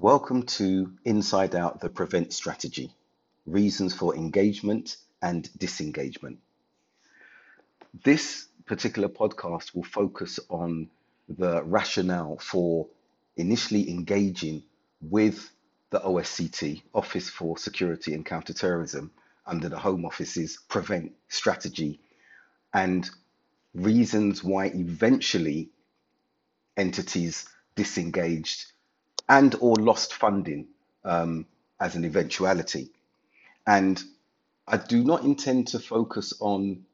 Welcome to Inside Out, the Prevent Strategy, Reasons for Engagement and Disengagement. This particular podcast will focus on the rationale for initially engaging with the OSCT, Office for Security and Counterterrorism, under the Home Office's Prevent Strategy, and reasons why eventually entities disengaged and or lost funding as an eventuality. And I do not intend to focus on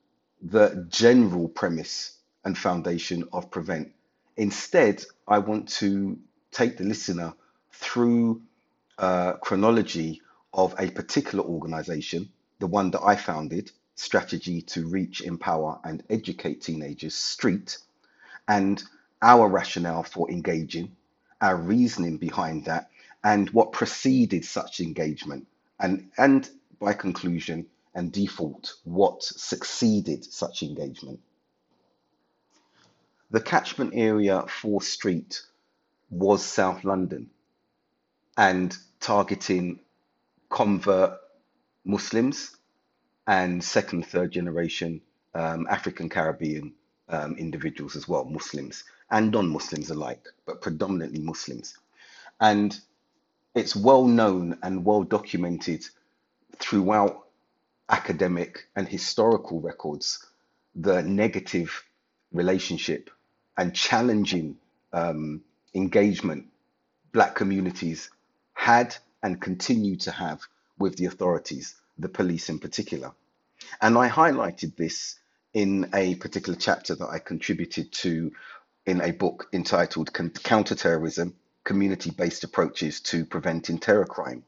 the general premise and foundation of Prevent. Instead, I want to take the listener through chronology of a particular organization, the one that I founded, Strategy to Reach, Empower and Educate Teenagers, Street, and our rationale for engaging, our reasoning behind that, and what preceded such engagement, and by conclusion and default, what succeeded such engagement. The catchment area for Street was South London, and targeting convert Muslims and second, third generation African Caribbean individuals as well, Muslims and non-Muslims alike, but predominantly Muslims. And it's well known and well documented throughout academic and historical records, the negative relationship and challenging engagement Black communities had and continue to have with the authorities, the police in particular. And I highlighted this in a particular chapter that I contributed to in a book entitled Counterterrorism, Community-Based Approaches to Preventing Terror Crime,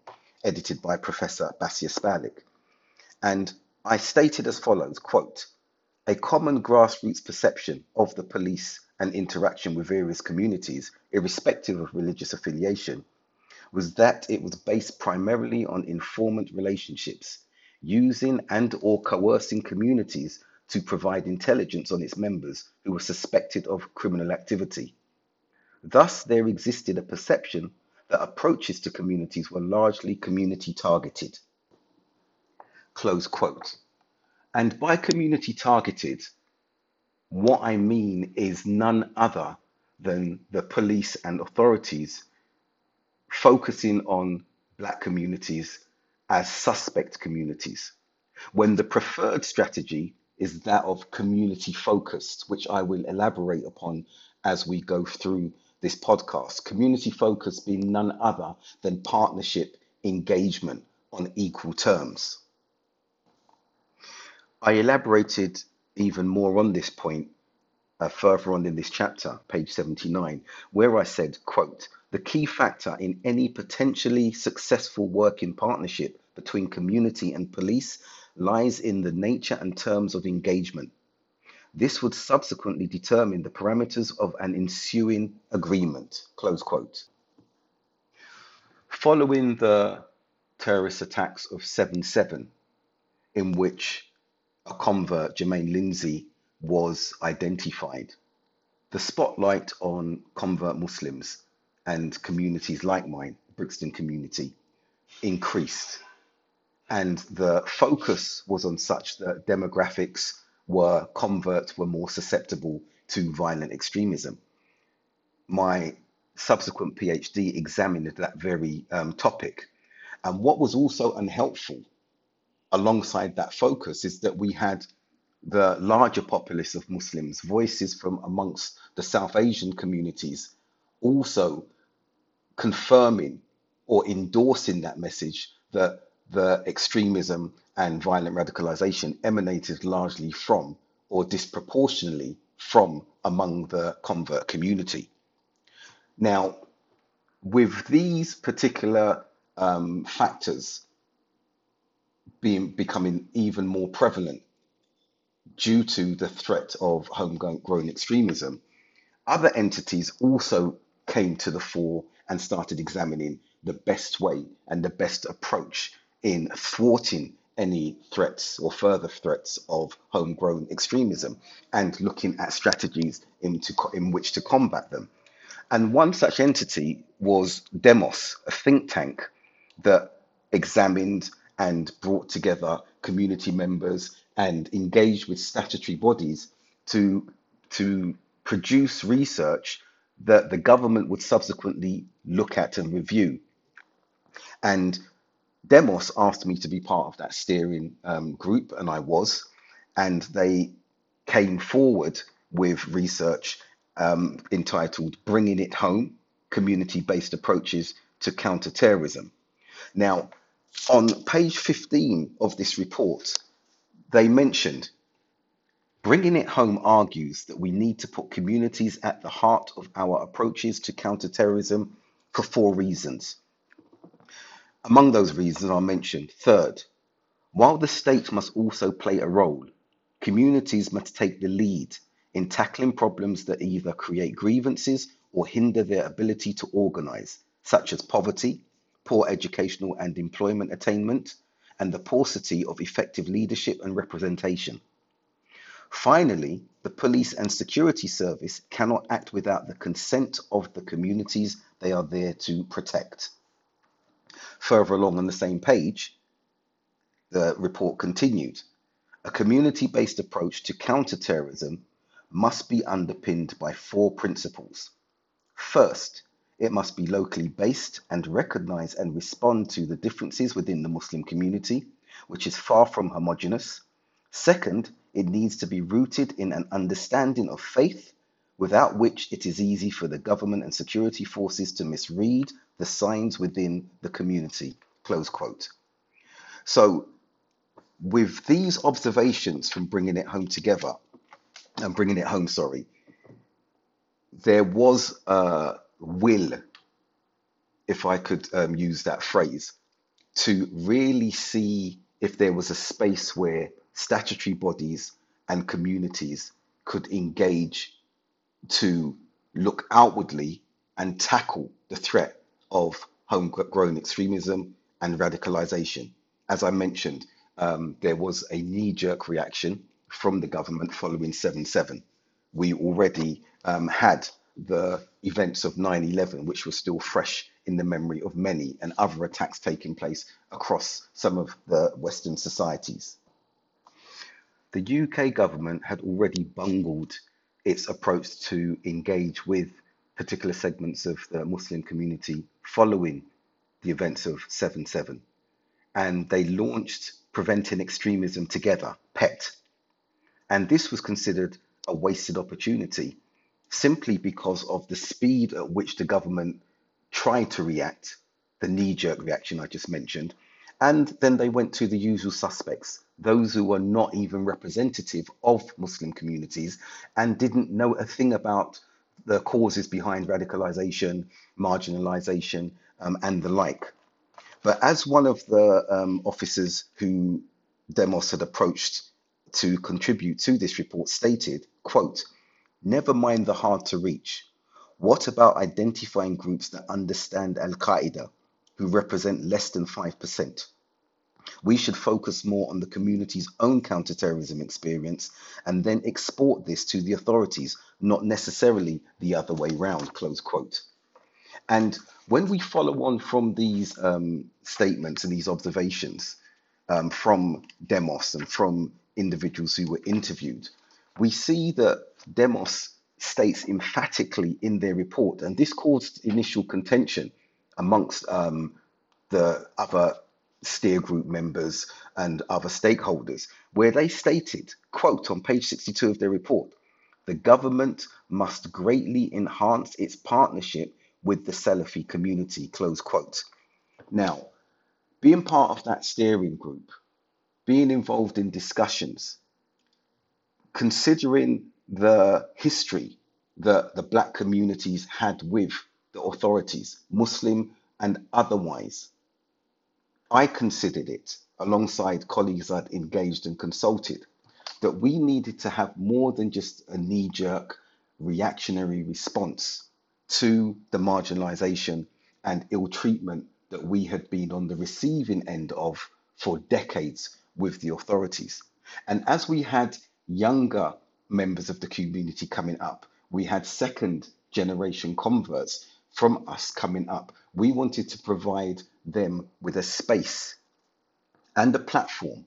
edited by Professor Basia Spalik. And I stated as follows, quote, "A common grassroots perception of the police and interaction with various communities, irrespective of religious affiliation, was that it was based primarily on informant relationships, using and or coercing communities to provide intelligence on its members who were suspected of criminal activity. Thus, there existed a perception that approaches to communities were largely community targeted." Close quote. And by community targeted, what I mean is none other than the police and authorities focusing on Black communities as suspect communities, when the preferred strategy is that of community focused, which I will elaborate upon as we go through this podcast. Community focused being none other than partnership engagement on equal terms. I elaborated even more on this point further on in this chapter, page 79, where I said, quote, "The key factor in any potentially successful working partnership between community and police lies in the nature and terms of engagement. This would subsequently determine the parameters of an ensuing agreement." Close quote. Following the terrorist attacks of 7/7, in which a convert, Jermaine Lindsay, was identified, the spotlight on convert Muslims and communities like mine, Brixton community, increased. And the focus was on such that demographics were converts were more susceptible to violent extremism. My subsequent PhD examined that very topic. And what was also unhelpful alongside that focus is that we had the larger populace of Muslims, voices from amongst the South Asian communities also confirming or endorsing that message that the extremism and violent radicalization emanated largely from or disproportionately from among the convert community. Now, with these particular factors becoming even more prevalent due to the threat of homegrown extremism, other entities also came to the fore and started examining the best way and the best approach in thwarting any threats or further threats of homegrown extremism and looking at strategies in which to combat them. And one such entity was Demos, a think tank that examined and brought together community members and engaged with statutory bodies to produce research that the government would subsequently look at and review. And Demos asked me to be part of that steering group, and I was, and they came forward with research entitled Bringing It Home, Community-Based Approaches to Counterterrorism. Now, on page 15 of this report, they mentioned, Bringing It Home argues that we need to put communities at the heart of our approaches to counterterrorism for 4 reasons. Among those reasons are mentioned, third, while the state must also play a role, communities must take the lead in tackling problems that either create grievances or hinder their ability to organize, such as poverty, poor educational and employment attainment, and the paucity of effective leadership and representation. Finally, the police and security service cannot act without the consent of the communities they are there to protect. Further along on the same page, the report continued, a community-based approach to counterterrorism must be underpinned by 4 principles. First, it must be locally based and recognize and respond to the differences within the Muslim community, which is far from homogeneous. Second, it needs to be rooted in an understanding of faith, without which it is easy for the government and security forces to misread the signs within the community, close quote. So with these observations from Bringing It Home together, and Bringing It Home, sorry, there was a will, if I could use that phrase, to really see if there was a space where statutory bodies and communities could engage to look outwardly and tackle the threat of homegrown extremism and radicalization. As I mentioned, there was a knee-jerk reaction from the government following 7/7. We already had the events of 9/11, which were still fresh in the memory of many, and other attacks taking place across some of the Western societies. The UK government had already bungled its approach to engage with particular segments of the Muslim community following the events of 7/7, and they launched Preventing Extremism Together, PET. And this was considered a wasted opportunity simply because of the speed at which the government tried to react, the knee-jerk reaction I just mentioned, and then they went to the usual suspects, those who were not even representative of Muslim communities and didn't know a thing about the causes behind radicalization, marginalization, and the like. But as one of the officers who Demos had approached to contribute to this report stated, quote, never mind the hard to reach. What about identifying groups that understand Al-Qaeda, who represent less than 5%? We should focus more on the community's own counterterrorism experience and then export this to the authorities, not necessarily the other way round, close quote. And when we follow on from these statements and these observations from Demos and from individuals who were interviewed, we see that Demos states emphatically in their report, and this caused initial contention amongst the other steer group members and other stakeholders, where they stated, quote, on page 62 of their report, the government must greatly enhance its partnership with the Salafi community, close quote. Now, being part of that steering group, being involved in discussions, considering the history that the black communities had with the authorities, Muslim and otherwise, I considered it, alongside colleagues I'd engaged and consulted, that we needed to have more than just a knee-jerk reactionary response to the marginalization and ill treatment that we had been on the receiving end of for decades with the authorities. And as we had younger members of the community coming up, we had second generation converts from us coming up. We wanted to provide them with a space and a platform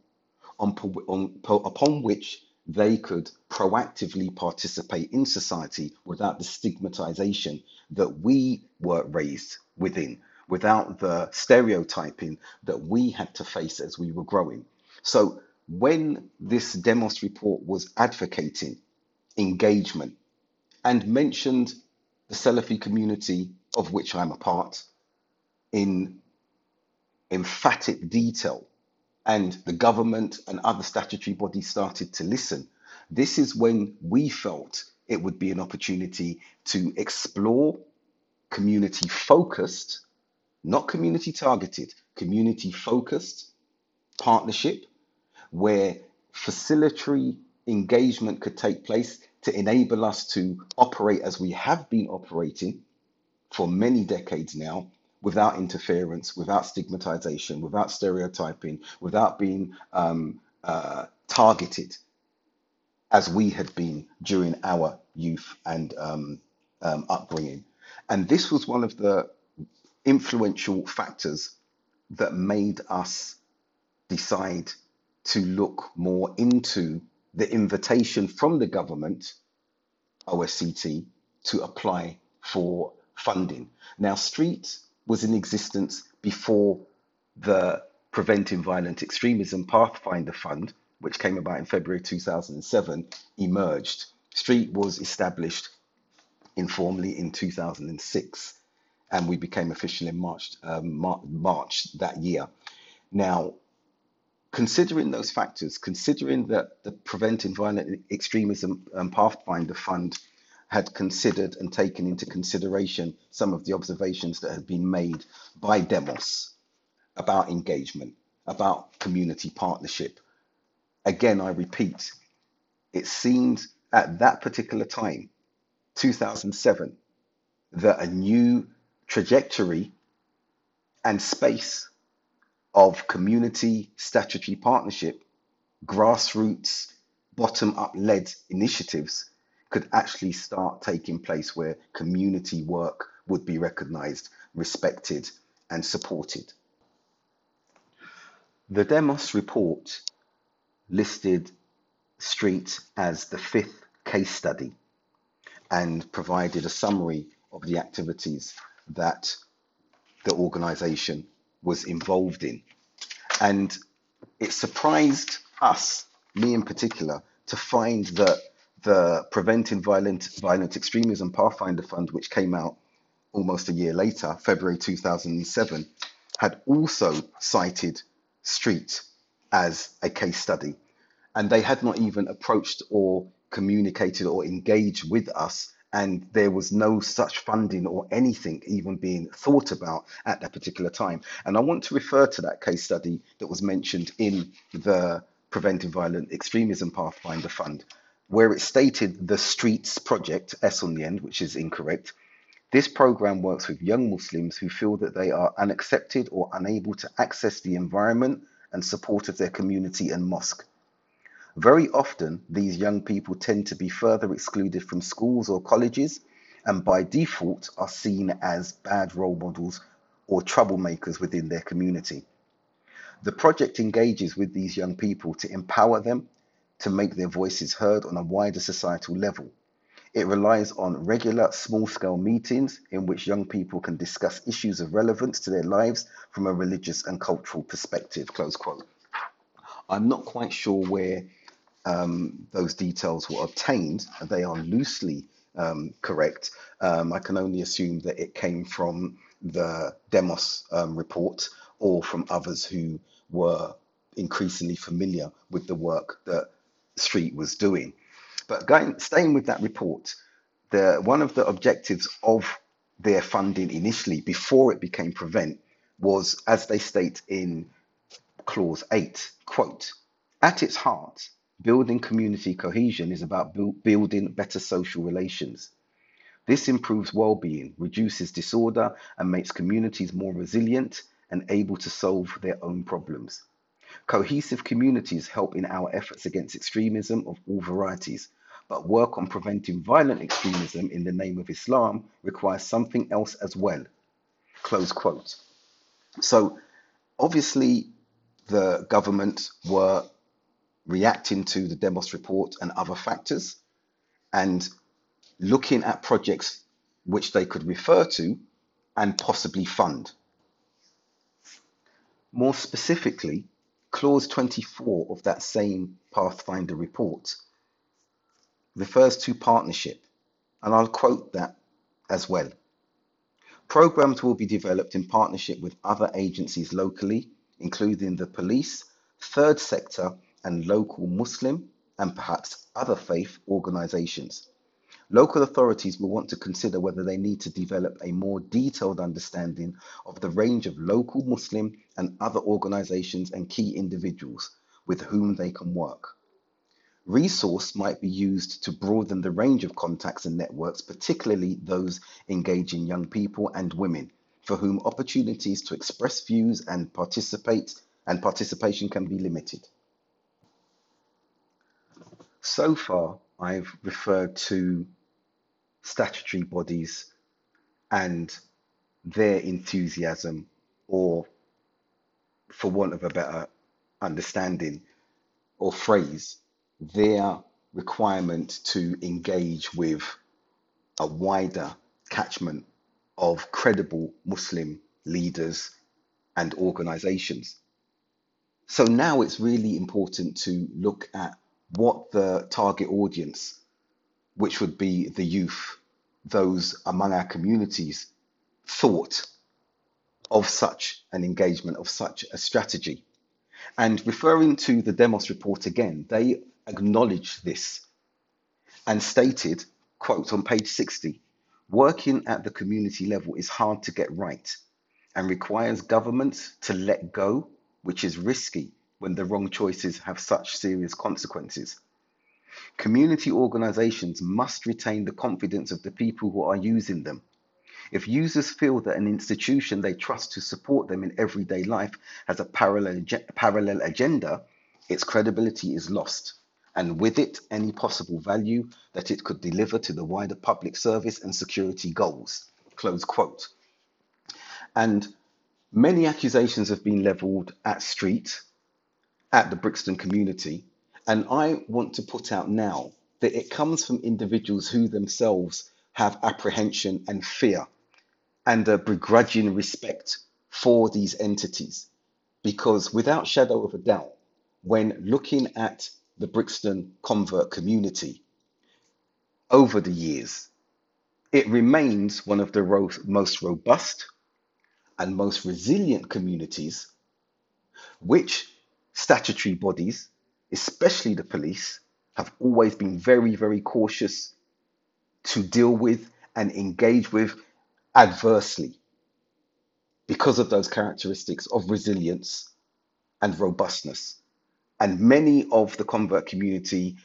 upon which they could proactively participate in society without the stigmatization that we were raised within, without the stereotyping that we had to face as we were growing. So when this Demos report was advocating engagement and mentioned the Salafi community, of which I'm a part, in emphatic detail, and the government and other statutory bodies started to listen, this is when we felt it would be an opportunity to explore community-focused, not community-targeted, community-focused partnership where facilitatory engagement could take place to enable us to operate as we have been operating for many decades now, without interference, without stigmatization, without stereotyping, without being targeted as we had been during our youth and upbringing. And this was one of the influential factors that made us decide to look more into the invitation from the government, OSCT, to apply for funding. Now, Street was in existence before the Preventing Violent Extremism Pathfinder Fund, which came about in February 2007, emerged. Street was established informally in 2006, and we became official in March that year. Now, considering those factors, considering that the Preventing Violent Extremism Pathfinder Fund had considered and taken into consideration some of the observations that had been made by Demos about engagement, about community partnership. Again, I repeat, it seemed at that particular time, 2007, that a new trajectory and space of community statutory partnership, grassroots, bottom-up led initiatives could actually start taking place where community work would be recognized, respected, and supported. The Demos report listed Street as the 5th case study and provided a summary of the activities that the organization was involved in. And it surprised us, me in particular, to find that the Preventing Violent Extremism Pathfinder Fund, which came out almost a year later, February 2007, had also cited Street as a case study. And they had not even approached or communicated or engaged with us. And there was no such funding or anything even being thought about at that particular time. And I want to refer to that case study that was mentioned in the Preventing Violent Extremism Pathfinder Fund, where it stated the Streets Project, S on the end, which is incorrect. This program works with young Muslims who feel that they are unaccepted or unable to access the environment and support of their community and mosque. Very often, these young people tend to be further excluded from schools or colleges, and by default are seen as bad role models or troublemakers within their community. The project engages with these young people to empower them to make their voices heard on a wider societal level. It relies on regular small-scale meetings in which young people can discuss issues of relevance to their lives from a religious and cultural perspective, close quote. I'm not quite sure where those details were obtained. They are loosely correct. I can only assume that it came from the Demos report or from others who were increasingly familiar with the work that Street was doing. But staying with that report, one of the objectives of their funding initially, before it became Prevent, was, as they state in clause 8, quote, "At its heart, building community cohesion is about building better social relations. This improves well-being, reduces disorder, and makes communities more resilient and able to solve their own problems. Cohesive communities help in our efforts against extremism of all varieties, But work on preventing violent extremism in the name of Islam requires something else as well. Close quote. So obviously the government were reacting to the Demos report and other factors and looking at projects which they could refer to and possibly fund. More specifically, clause 24 of that same Pathfinder report refers to partnership, and I'll quote that as well. Programs will be developed in partnership with other agencies locally, including the police, third sector, and local Muslim and perhaps other faith organizations. Local authorities will want to consider whether they need to develop a more detailed understanding of the range of local Muslim and other organizations and key individuals with whom they can work. Resource might be used to broaden the range of contacts and networks, particularly those engaging young people and women, for whom opportunities to express views and participation can be limited. So far, I've referred to statutory bodies and their enthusiasm, or for want of a better understanding or phrase, their requirement to engage with a wider catchment of credible Muslim leaders and organizations. So now it's really important to look at what the target audience, which would be the youth, those among our communities, thought of such an engagement, of such a strategy. And referring to the Demos report again, they acknowledged this and stated, quote, on page 60, working at the community level is hard to get right and requires governments to let go, which is risky when the wrong choices have such serious consequences. Community organizations must retain the confidence of the people who are using them. If users feel that an institution they trust to support them in everyday life has a parallel agenda, its credibility is lost, and with it, any possible value that it could deliver to the wider public service and security goals, close quote. And many accusations have been leveled at Street, at the Brixton community, and I want to put out now that it comes from individuals who themselves have apprehension and fear and a begrudging respect for these entities, because without shadow of a doubt, when looking at the Brixton convert community over the years, it remains one of the most robust and most resilient communities which statutory bodies, especially the police, have always been very, very cautious to deal with and engage with adversely because of those characteristics of resilience and robustness. And many of the convert community,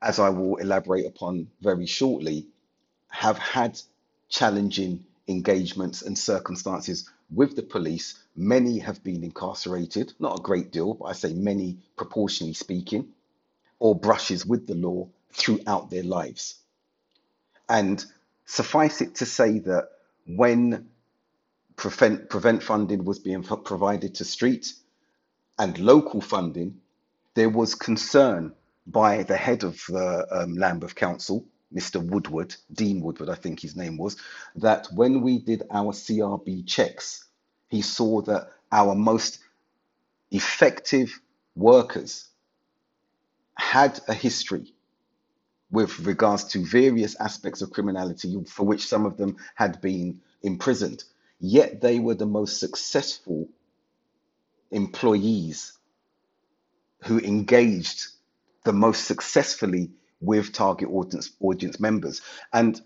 as I will elaborate upon very shortly, have had challenging engagements and circumstances with the police. Many have been incarcerated, not a great deal, but I say many proportionally speaking, or brushes with the law throughout their lives. And suffice it to say that when prevent funding was being provided to Street and local funding, there was concern by the head of the Lambeth Council, Mr. Woodward, Dean Woodward, I think his name was, that when we did our CRB checks, he saw that our most effective workers had a history with regards to various aspects of criminality for which some of them had been imprisoned, yet they were the most successful employees who engaged the most successfully with target audience members. And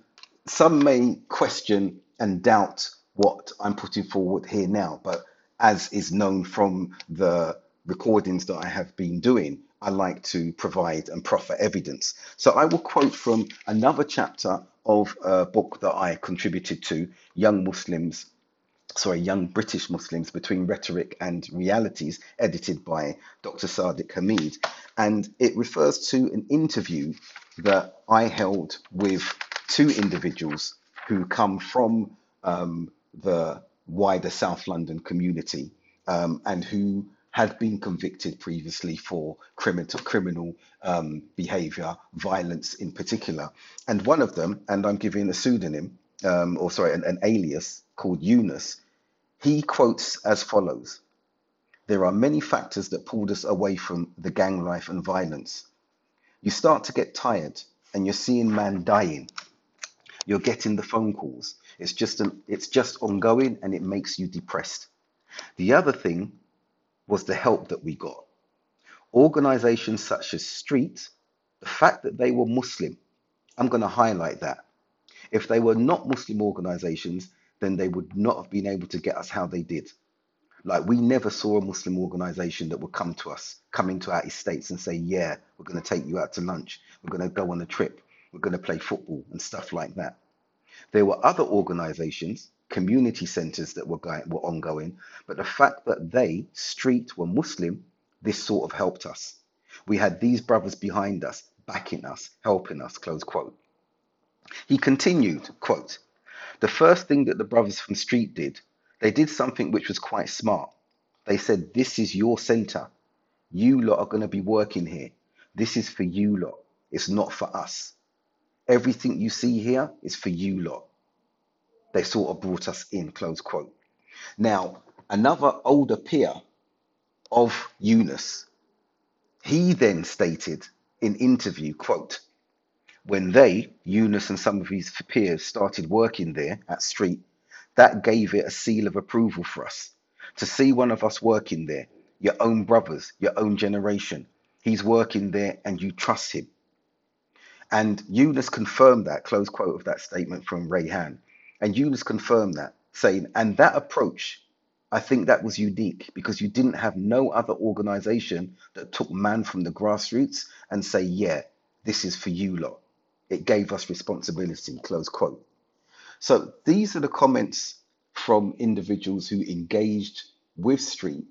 some may question and doubt what I'm putting forward here now, but as is known from the recordings that I have been doing, I like to provide and proffer evidence. So I will quote from another chapter of a book that I contributed to, Young British Muslims Between Rhetoric and Realities, edited by Dr. Sardik Hamid. And it refers to an interview that I held with two individuals who come from the wider South London community and who had been convicted previously for criminal behaviour, violence in particular. And one of them, and I'm giving a pseudonym, an alias called Eunice, he quotes as follows: "There are many factors that pulled us away from the gang life and violence. You start to get tired and you're seeing man dying. You're getting the phone calls. It's just ongoing and it makes you depressed. The other thing was the help that we got. Organizations such as Street, the fact that they were Muslim, I'm going to highlight that. If they were not Muslim organizations, then they would not have been able to get us how they did. Like, we never saw a Muslim organization that would come to us, come into our estates and say, yeah, we're going to take you out to lunch. We're going to go on a trip. We're going to play football and stuff like that. There were other organizations, community centers that were ongoing, but the fact that they, Street, were Muslim, this sort of helped us. We had these brothers behind us, backing us, helping us," close quote. He continued, quote, "The first thing that the brothers from Street did, they did something which was quite smart. They said, this is your center. You lot are going to be working here. This is for you lot. It's not for us. Everything you see here is for you lot. They sort of brought us in," close quote. Now, another older peer of Eunice, he then stated in interview, quote, "When they, Eunice and some of his peers, started working there at Street, that gave it a seal of approval for us. To see one of us working there, your own brothers, your own generation, he's working there and you trust him." And Eunice confirmed that, close quote of that statement from Rayhan. And Eunice confirmed that, saying, "And that approach, I think that was unique because you didn't have no other organization that took man from the grassroots and say, yeah, this is for you lot. It gave us responsibility," close quote. So these are the comments from individuals who engaged with Street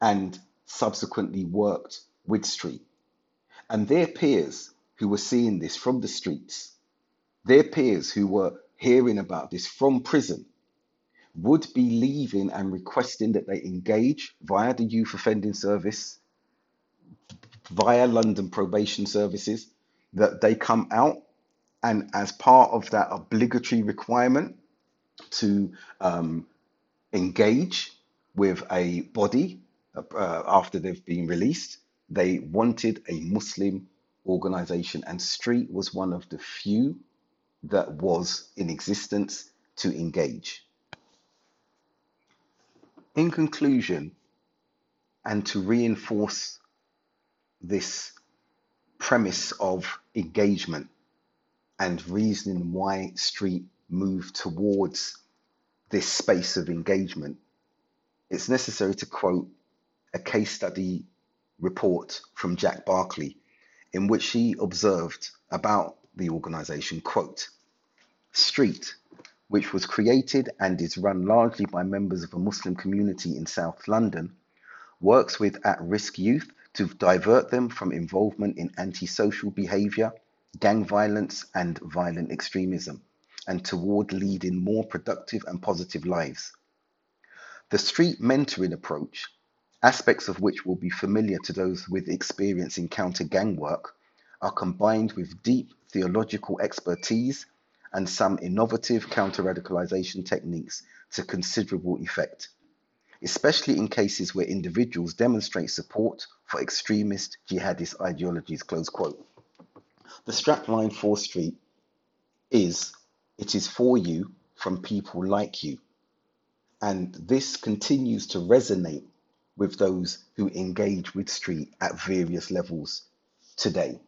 and subsequently worked with Street. And their peers who were seeing this from the streets, their peers who were hearing about this from prison, would be leaving and requesting that they engage via the Youth Offending Service, via London Probation Services, that they come out and, as part of that obligatory requirement to engage with a body after they've been released, they wanted a Muslim organization, and Street was one of the few that was in existence to engage. In conclusion, and to reinforce this premise of engagement and reasoning why Street moved towards this space of engagement, it's necessary to quote a case study report from Jack Barclay, in which he observed about the organization, quote, "Street, which was created and is run largely by members of a Muslim community in South London, works with at-risk youth to divert them from involvement in antisocial behavior, gang violence and violent extremism, and toward leading more productive and positive lives. The Street mentoring approach, aspects of which will be familiar to those with experience in counter-gang work, are combined with deep theological expertise and some innovative counter-radicalization techniques to considerable effect, especially in cases where individuals demonstrate support for extremist jihadist ideologies," close quote. The strapline for Street is, "It is for you, from people like you." And this continues to resonate with those who engage with Street at various levels today.